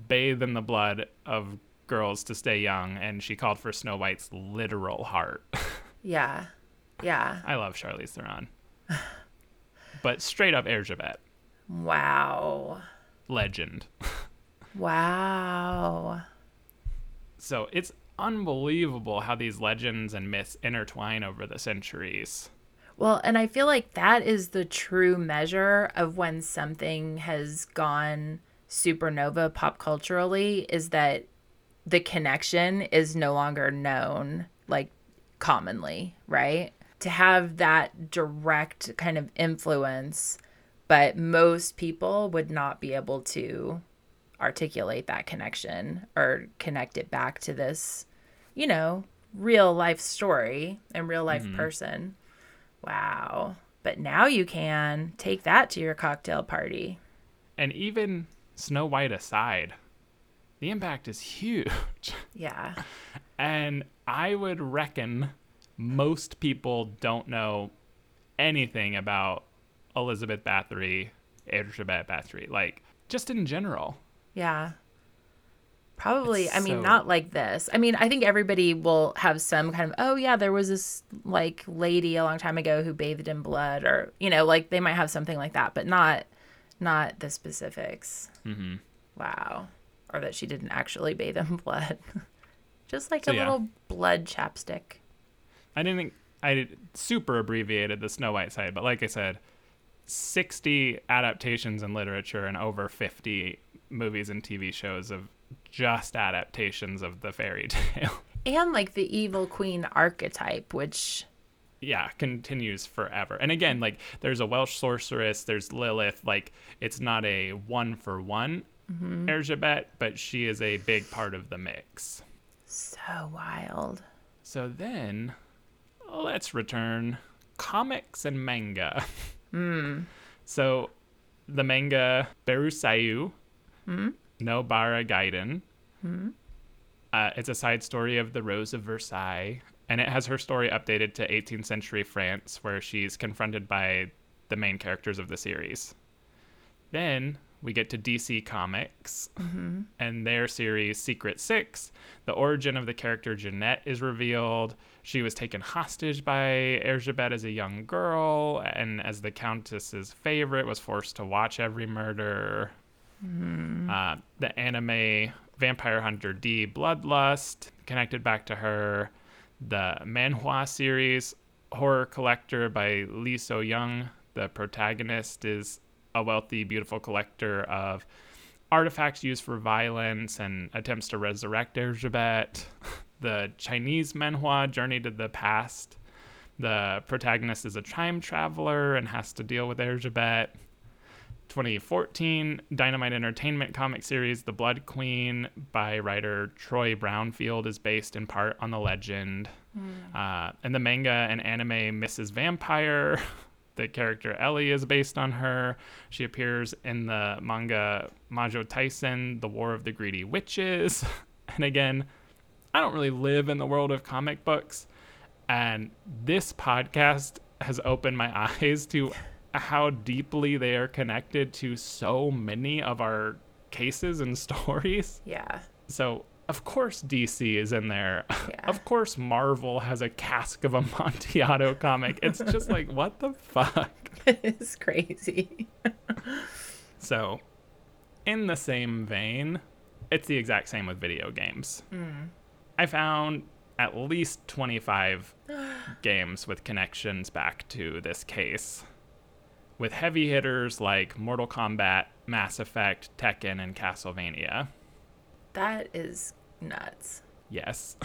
bathe in the blood of girls to stay young, and she called for Snow White's literal heart. Yeah, yeah. I love Charlize Theron. But straight up Erzsébet. Wow. Legend. Wow. So it's... unbelievable how these legends and myths intertwine over the centuries. Well, and I feel like that is the true measure of when something has gone supernova pop culturally, is that the connection is no longer known, like, commonly, right? To have that direct kind of influence, but most people would not be able to articulate that connection or connect it back to this, you know, real life story and real life mm-hmm. person. Wow. But now you can take that to your cocktail party. And even Snow White aside, the impact is huge. Yeah. And I would reckon most people don't know anything about Elizabeth Bathory Elizabeth Bathory, like just in general. Yeah. Probably, it's I mean, so... not like this. I mean, I think everybody will have some kind of, oh, yeah, there was this, like, lady a long time ago who bathed in blood, or, you know, like, they might have something like that, but not not the specifics. Mm-hmm. Wow. Or that she didn't actually bathe in blood. Just, like, so, a yeah. little blood chapstick. I didn't think, I did, super abbreviated the Snow White side, but like I said, sixty adaptations in literature and over fifty movies and T V shows of just adaptations of the fairy tale, and like the evil queen archetype, which yeah continues forever. And again, like there's a Welsh sorceress, there's Lilith, like it's not a one for one mm-hmm. Elizabeth, but she is a big part of the mix. So wild. So then let's return comics and manga. mm. So the manga Beruseiyu mm. No Bara Gaiden. Hmm. Uh, it's a side story of the Rose of Versailles, and it has her story updated to eighteenth century France, where she's confronted by the main characters of the series. Then we get to D C Comics mm-hmm. and their series Secret Six. The origin of the character Jeanette is revealed. She was taken hostage by Elizabeth as a young girl, and as the Countess's favorite, was forced to watch every murder. Mm-hmm. Uh, the anime Vampire Hunter D Bloodlust connected back to her. The manhwa series Horror Collector by Lee So Young. The protagonist is a wealthy, beautiful collector of artifacts used for violence and attempts to resurrect Elizabeth. The Chinese manhwa Journey to the Past. The protagonist is a time traveler and has to deal with Elizabeth. twenty fourteen Dynamite Entertainment comic series The Blood Queen by writer Troy Brownfield is based in part on the legend. Mm. Uh, and the manga and anime Missus Vampire, the character Ellie is based on her. She appears in the manga Majo Tyson, The War of the Greedy Witches. And again, I don't really live in the world of comic books, and this podcast has opened my eyes to how deeply they are connected to so many of our cases and stories. Yeah. So, of course, D C is in there. Yeah. Of course, Marvel has a cask of Amontillado comic. It's just like, what the fuck? It's crazy. So, in the same vein, it's the exact same with video games. Mm. I found at least twenty-five games with connections back to this case, with heavy hitters like Mortal Kombat, Mass Effect, Tekken, and Castlevania. That is nuts. Yes.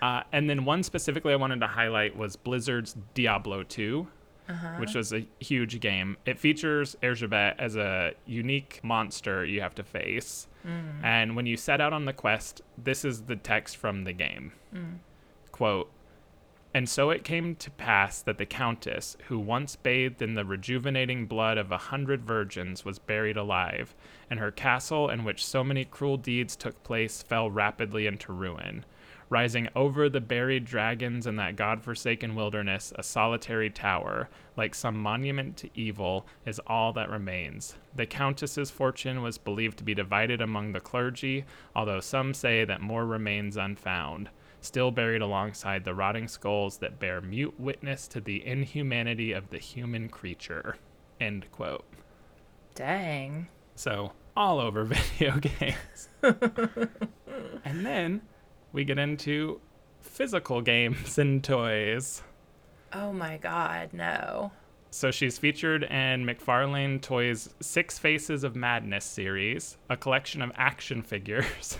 uh, and then one specifically I wanted to highlight was Blizzard's Diablo two, uh-huh. which was a huge game. It features Elizabeth as a unique monster you have to face. Mm. And when you set out on the quest, this is the text from the game. Mm. Quote, "And so it came to pass that the Countess, who once bathed in the rejuvenating blood of a hundred virgins, was buried alive, and her castle, in which so many cruel deeds took place, fell rapidly into ruin. Rising over the buried dragons in that godforsaken wilderness, a solitary tower, like some monument to evil, is all that remains. The Countess's fortune was believed to be divided among the clergy, although some say that more remains unfound, still buried alongside the rotting skulls that bear mute witness to the inhumanity of the human creature." End quote. Dang. So, all over video games. And then we get into physical games and toys. Oh my god, no. So she's featured in McFarlane Toys' Six Faces of Madness series, a collection of action figures.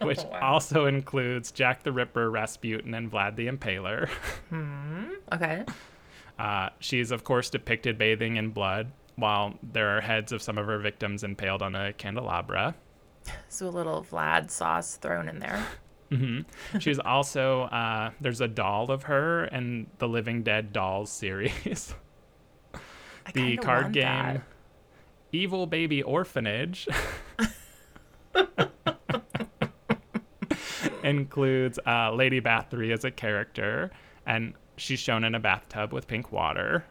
Which oh, wow. also includes Jack the Ripper, Rasputin, and Vlad the Impaler. Hmm. Okay. Uh, she is, of course, depicted bathing in blood, while there are heads of some of her victims impaled on a candelabra. So a little Vlad sauce thrown in there. Mm-hmm. She's also, uh, there's a doll of her in the Living Dead Dolls series. I the card want game that. Evil Baby Orphanage. Includes uh, Lady Bathory as a character, and she's shown in a bathtub with pink water.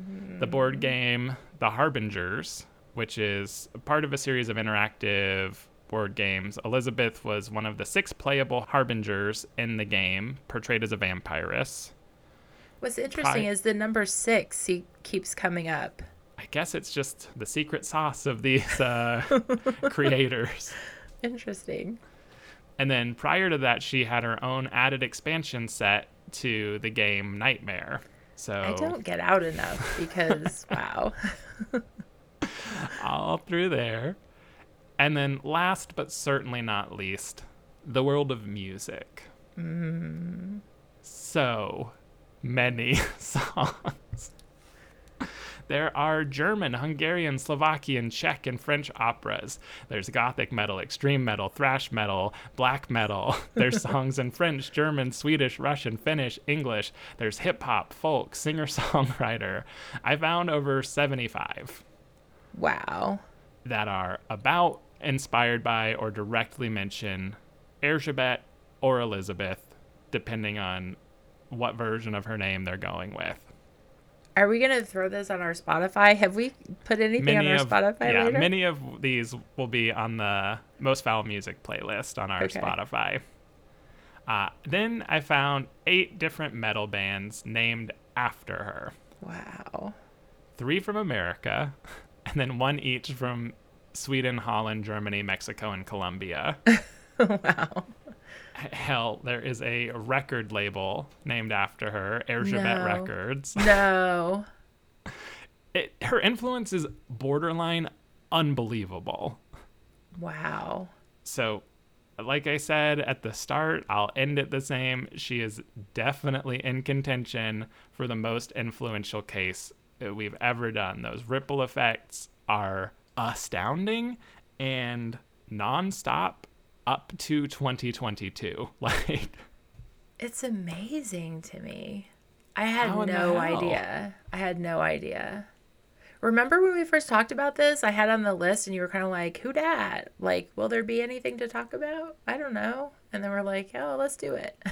mm. the board game The Harbingers, which is part of a series of interactive board games. Elizabeth was one of the six playable Harbingers in the game, portrayed as a vampiress. What's interesting Pi- is the number six he keeps coming up. I guess it's just the secret sauce of these uh, creators. Interesting. And then prior to that, she had her own added expansion set to the game Nightmare. So I don't get out enough because, wow. All through there. And then last but certainly not least, the world of music. Mm. So many songs. There are German, Hungarian, Slovakian, Czech, and French operas. There's gothic metal, extreme metal, thrash metal, black metal. There's songs in French, German, Swedish, Russian, Finnish, English. There's hip-hop, folk, singer-songwriter. I found over seventy-five. Wow. That are about, inspired by, or directly mention Erzsébet or Elizabeth, depending on what version of her name they're going with. Are we going to throw this on our Spotify? Have we put anything many on our of, Spotify yeah, later? Yeah, many of these will be on the Most Foul Music playlist on our okay. Spotify. Uh, then I found eight different metal bands named after her. Wow. Three from America, and then one each from Sweden, Holland, Germany, Mexico, and Colombia. Wow. Hell, there is a record label named after her, Erzsébet no. Records. No. It, her influence is borderline unbelievable. Wow. So, like I said at the start, I'll end it the same. She is definitely in contention for the most influential case that we've ever done. Those ripple effects are astounding and nonstop. Up to twenty twenty-two. Like, it's amazing to me. I had no idea. I had no idea. Remember when we first talked about this? I had on the list and you were kind of like, who dat? Like, will there be anything to talk about? I don't know. And then we're like, oh, let's do it.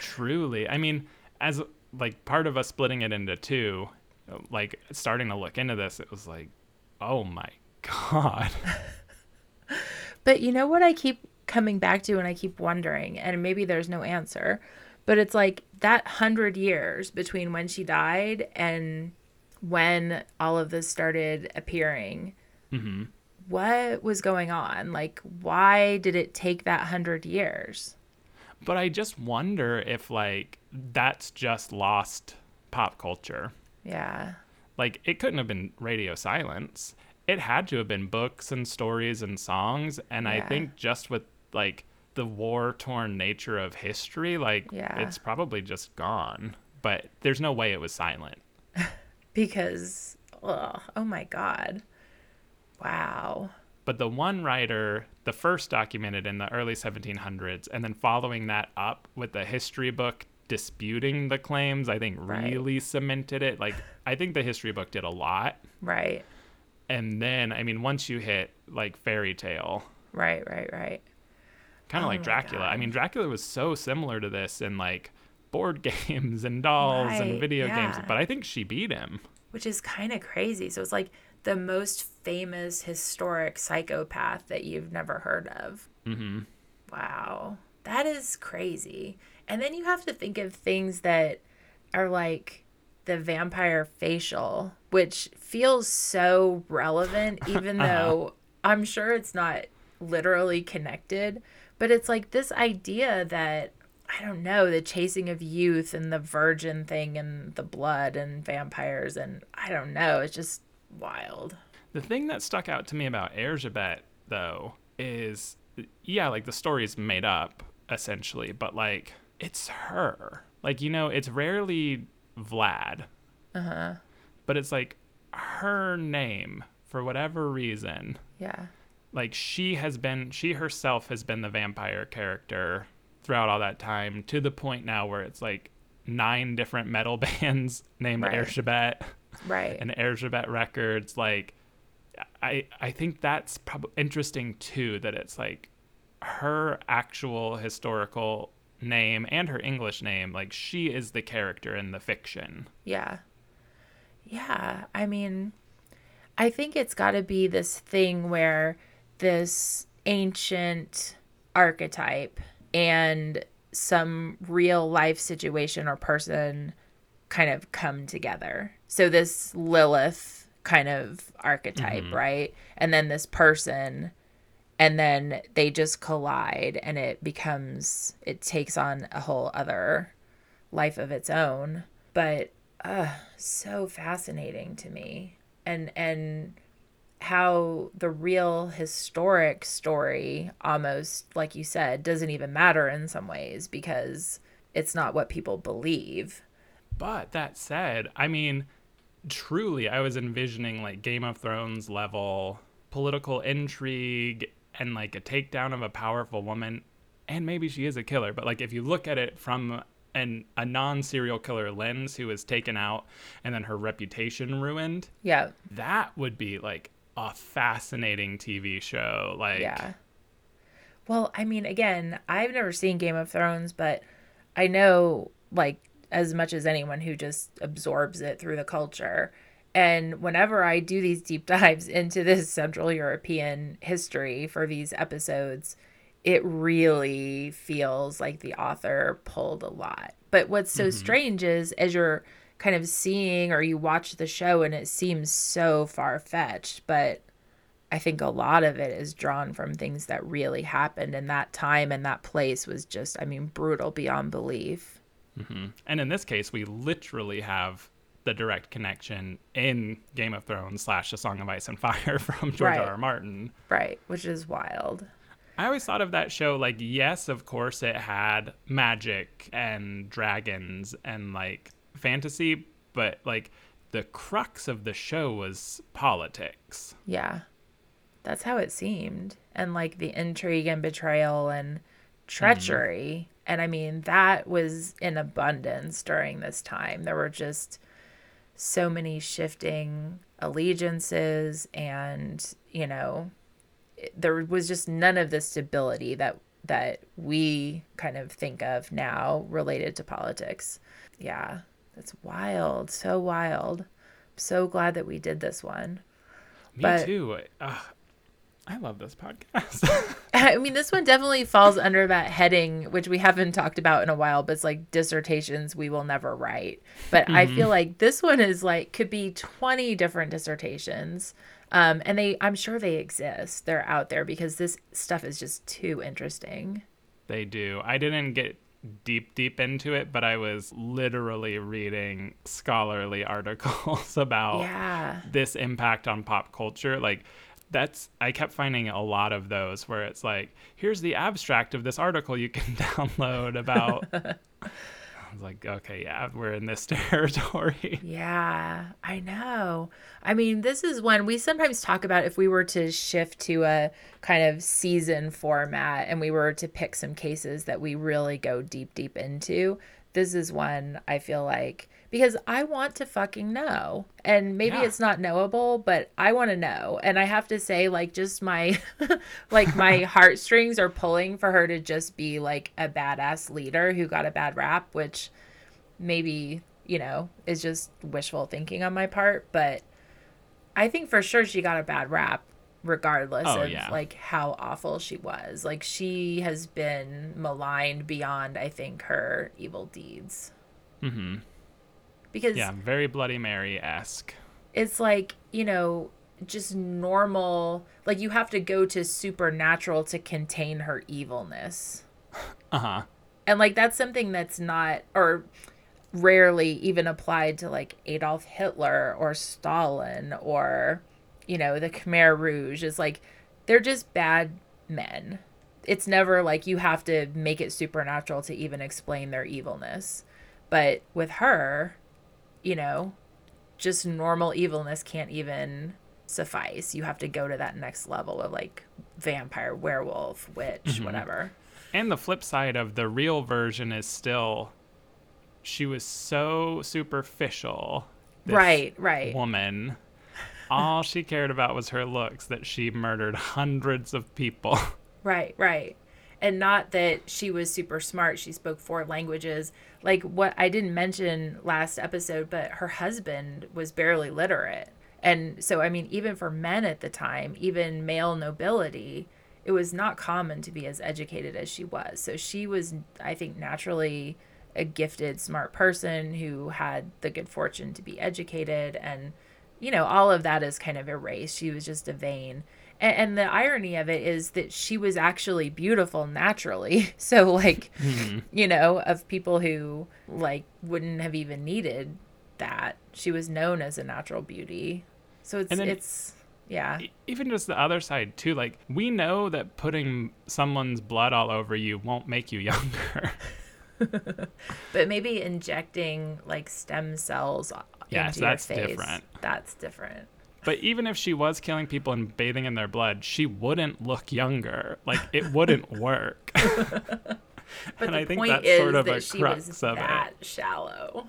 Truly. I mean, as like part of us splitting it into two, like starting to look into this, it was like, oh my God. But you know what I keep coming back to and I keep wondering, and maybe there's no answer, but it's like that hundred years between when she died and when all of this started appearing, mm-hmm. what was going on? Like, why did it take that hundred years? But I just wonder if, like, that's just lost pop culture. Yeah. Like, it couldn't have been radio silence. It had to have been books and stories and songs. And yeah. I think just with, like, the war-torn nature of history, like, yeah. it's probably just gone. But there's no way it was silent. Because, ugh, oh, my God. Wow. But the one writer, the first documented in the early seventeen hundreds, and then following that up with a history book disputing the claims, I think really right. cemented it. Like, I think the history book did a lot. Right. And then, I mean, once you hit, like, fairy tale. Right, right, right. Kind of oh like Dracula. God. I mean, Dracula was so similar to this in, like, board games and dolls right, and video yeah. games. But I think she beat him. Which is kind of crazy. So it's, like, the most famous historic psychopath that you've never heard of. Mm-hmm. Wow. That is crazy. And then you have to think of things that are, like, the vampire facial, which feels so relevant, even uh-huh. though I'm sure it's not literally connected. But it's like this idea that, I don't know, the chasing of youth and the virgin thing and the blood and vampires and I don't know. It's just wild. The thing that stuck out to me about Erzsébet, though, is, yeah, like the story's made up, essentially. But, like, it's her. Like, you know, it's rarely Vlad. Uh-huh. But it's like her name for whatever reason. Yeah. Like she has been she herself has been the vampire character throughout all that time, to the point now where it's like nine different metal bands named right. Erzsébet. Right. And Erzsébet Records. Like I I think that's prob- interesting too, that it's like her actual historical name and her English name, like she is the character in the fiction. Yeah. Yeah, I mean, I think it's got to be this thing where this ancient archetype and some real life situation or person kind of come together. So this Lilith kind of archetype, mm-hmm. right? And then this person, and then they just collide and it becomes, it takes on a whole other life of its own. But uh, so fascinating to me. And, and how the real historic story almost, like you said, doesn't even matter in some ways because it's not what people believe. But that said, I mean, truly, I was envisioning like Game of Thrones level political intrigue and like a takedown of a powerful woman. And maybe she is a killer, but like if you look at it from an, a non-serial killer lens who is taken out and then her reputation ruined. Yeah. That would be like a fascinating T V show. Like, yeah. Well, I mean, again, I've never seen Game of Thrones, but I know like as much as anyone who just absorbs it through the culture. And whenever I do these deep dives into this Central European history for these episodes, it really feels like the author pulled a lot. But what's so mm-hmm. strange is as you're kind of seeing or you watch the show and it seems so far-fetched, but I think a lot of it is drawn from things that really happened. And that time and that place was just, I mean, brutal beyond belief. Mm-hmm. And in this case, we literally have the direct connection in Game of Thrones slash A Song of Ice and Fire from George right. R. R. Martin. Right, which is wild. I always thought of that show like, yes, of course it had magic and dragons and like fantasy, but like the crux of the show was politics. Yeah, that's how it seemed. And like the intrigue and betrayal and treachery. Mm. And I mean, that was in abundance during this time. There were just so many shifting allegiances and, you know, there was just none of the stability that that we kind of think of now related to politics. Yeah, that's wild. So wild. I'm so glad that we did this one. Me but, too. Uh, I love this podcast. I mean, this one definitely falls under that heading, which we haven't talked about in a while, but it's like dissertations we will never write. But mm-hmm. I feel like this one is like could be twenty different dissertations. Um, and they, I'm sure they exist. They're out there because this stuff is just too interesting. They do. I didn't get deep, deep into it, but I was literally reading scholarly articles about yeah. this impact on pop culture. Like that's, I kept finding a lot of those where it's like, here's the abstract of this article you can download about. I was like, okay, yeah, we're in this territory. Yeah, I know. I mean, this is one we sometimes talk about if we were to shift to a kind of season format and we were to pick some cases that we really go deep, deep into. This is one I feel like, because I want to fucking know. And maybe yeah. it's not knowable, but I want to know. And I have to say, like, just my, like, my heartstrings are pulling for her to just be, like, a badass leader who got a bad rap, which maybe, you know, is just wishful thinking on my part. But I think for sure she got a bad rap, regardless oh, of, yeah. like, how awful she was. Like, she has been maligned beyond, I think, her evil deeds. Mm-hmm. Because yeah, very Bloody Mary-esque. It's like, you know, just normal. Like, you have to go to supernatural to contain her evilness. Uh-huh. And, like, that's something that's not or rarely even applied to, like, Adolf Hitler or Stalin or, you know, the Khmer Rouge. It's like, they're just bad men. It's never, like, you have to make it supernatural to even explain their evilness. But with her, you know, just normal evilness can't even suffice. You have to go to that next level of like vampire, werewolf, witch, mm-hmm. whatever. And the flip side of the real version is still, she was so superficial. This right, right. woman. All she cared about was her looks that she murdered hundreds of people. Right, right. and not that she was super smart. She spoke four languages. Like, what I didn't mention last episode, but her husband was barely literate. And so, I mean, even for men at the time, even male nobility, it was not common to be as educated as she was. So she was, I think, naturally a gifted, smart person who had the good fortune to be educated. And, you know, all of that is kind of erased. She was just a vain. And, and the irony of it is that she was actually beautiful naturally. So, like, mm-hmm. you know, of people who, like, wouldn't have even needed that. She was known as a natural beauty. So it's it's... Yeah. Even just the other side, too. Like, we know that putting someone's blood all over you won't make you younger. But maybe injecting, like, stem cells yes, into your face. Yes, that's different. That's different. But even if she was killing people and bathing in their blood, she wouldn't look younger. Like, it wouldn't work. But and I think that's sort of that a she crux was of that it. Shallow.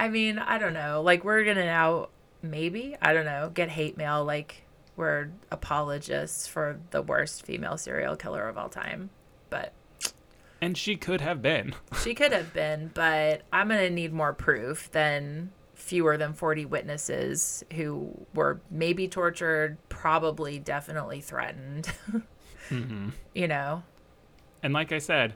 I mean, I don't know. Like, we're going to now... Maybe, I don't know, get hate mail like we're apologists for the worst female serial killer of all time. But and she could have been. She could have been, but I'm going to need more proof than fewer than forty witnesses who were maybe tortured, probably definitely threatened. Mm-hmm. You know. And like I said,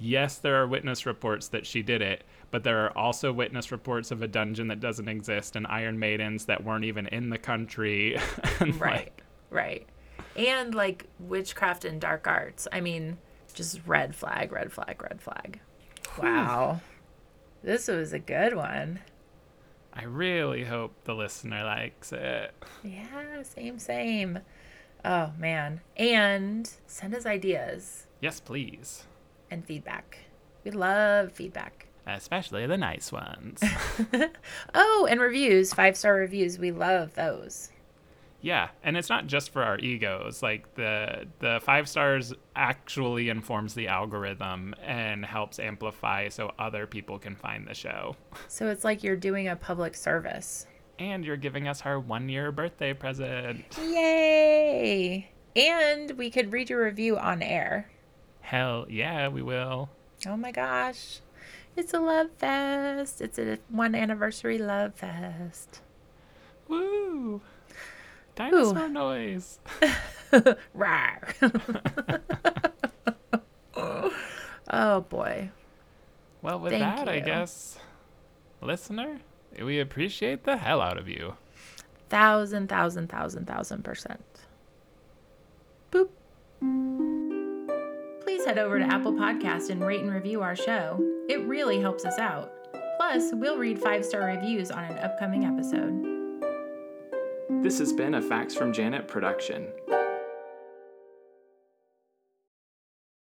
yes, there are witness reports that she did it, but there are also witness reports of a dungeon that doesn't exist and Iron Maidens that weren't even in the country. And right, like... right. And, like, witchcraft and dark arts. I mean, just red flag, red flag, red flag. Wow. This was a good one. I really hope the listener likes it. Yeah, same, same. Oh, man. And send us ideas. Yes, please. And feedback. We love feedback. Especially the nice ones. Oh, and reviews, five-star reviews. We love those. Yeah, and it's not just for our egos. Like, the the five stars actually informs the algorithm and helps amplify so other people can find the show. So it's like you're doing a public service. And you're giving us our one-year birthday present. Yay! And we could read your review on air. Hell yeah, we will. Oh my gosh. It's a love fest. It's a one anniversary love fest. Woo! Dinosaur Ooh. Noise. Rawr. Oh, boy. Well, with Thank that, you. I guess, listener, we appreciate the hell out of you. Thousand, thousand, thousand, thousand percent. Boop. Please head over to Apple Podcasts and rate and review our show. It really helps us out. Plus, we'll read five-star reviews on an upcoming episode. This has been a Facts from Janet production.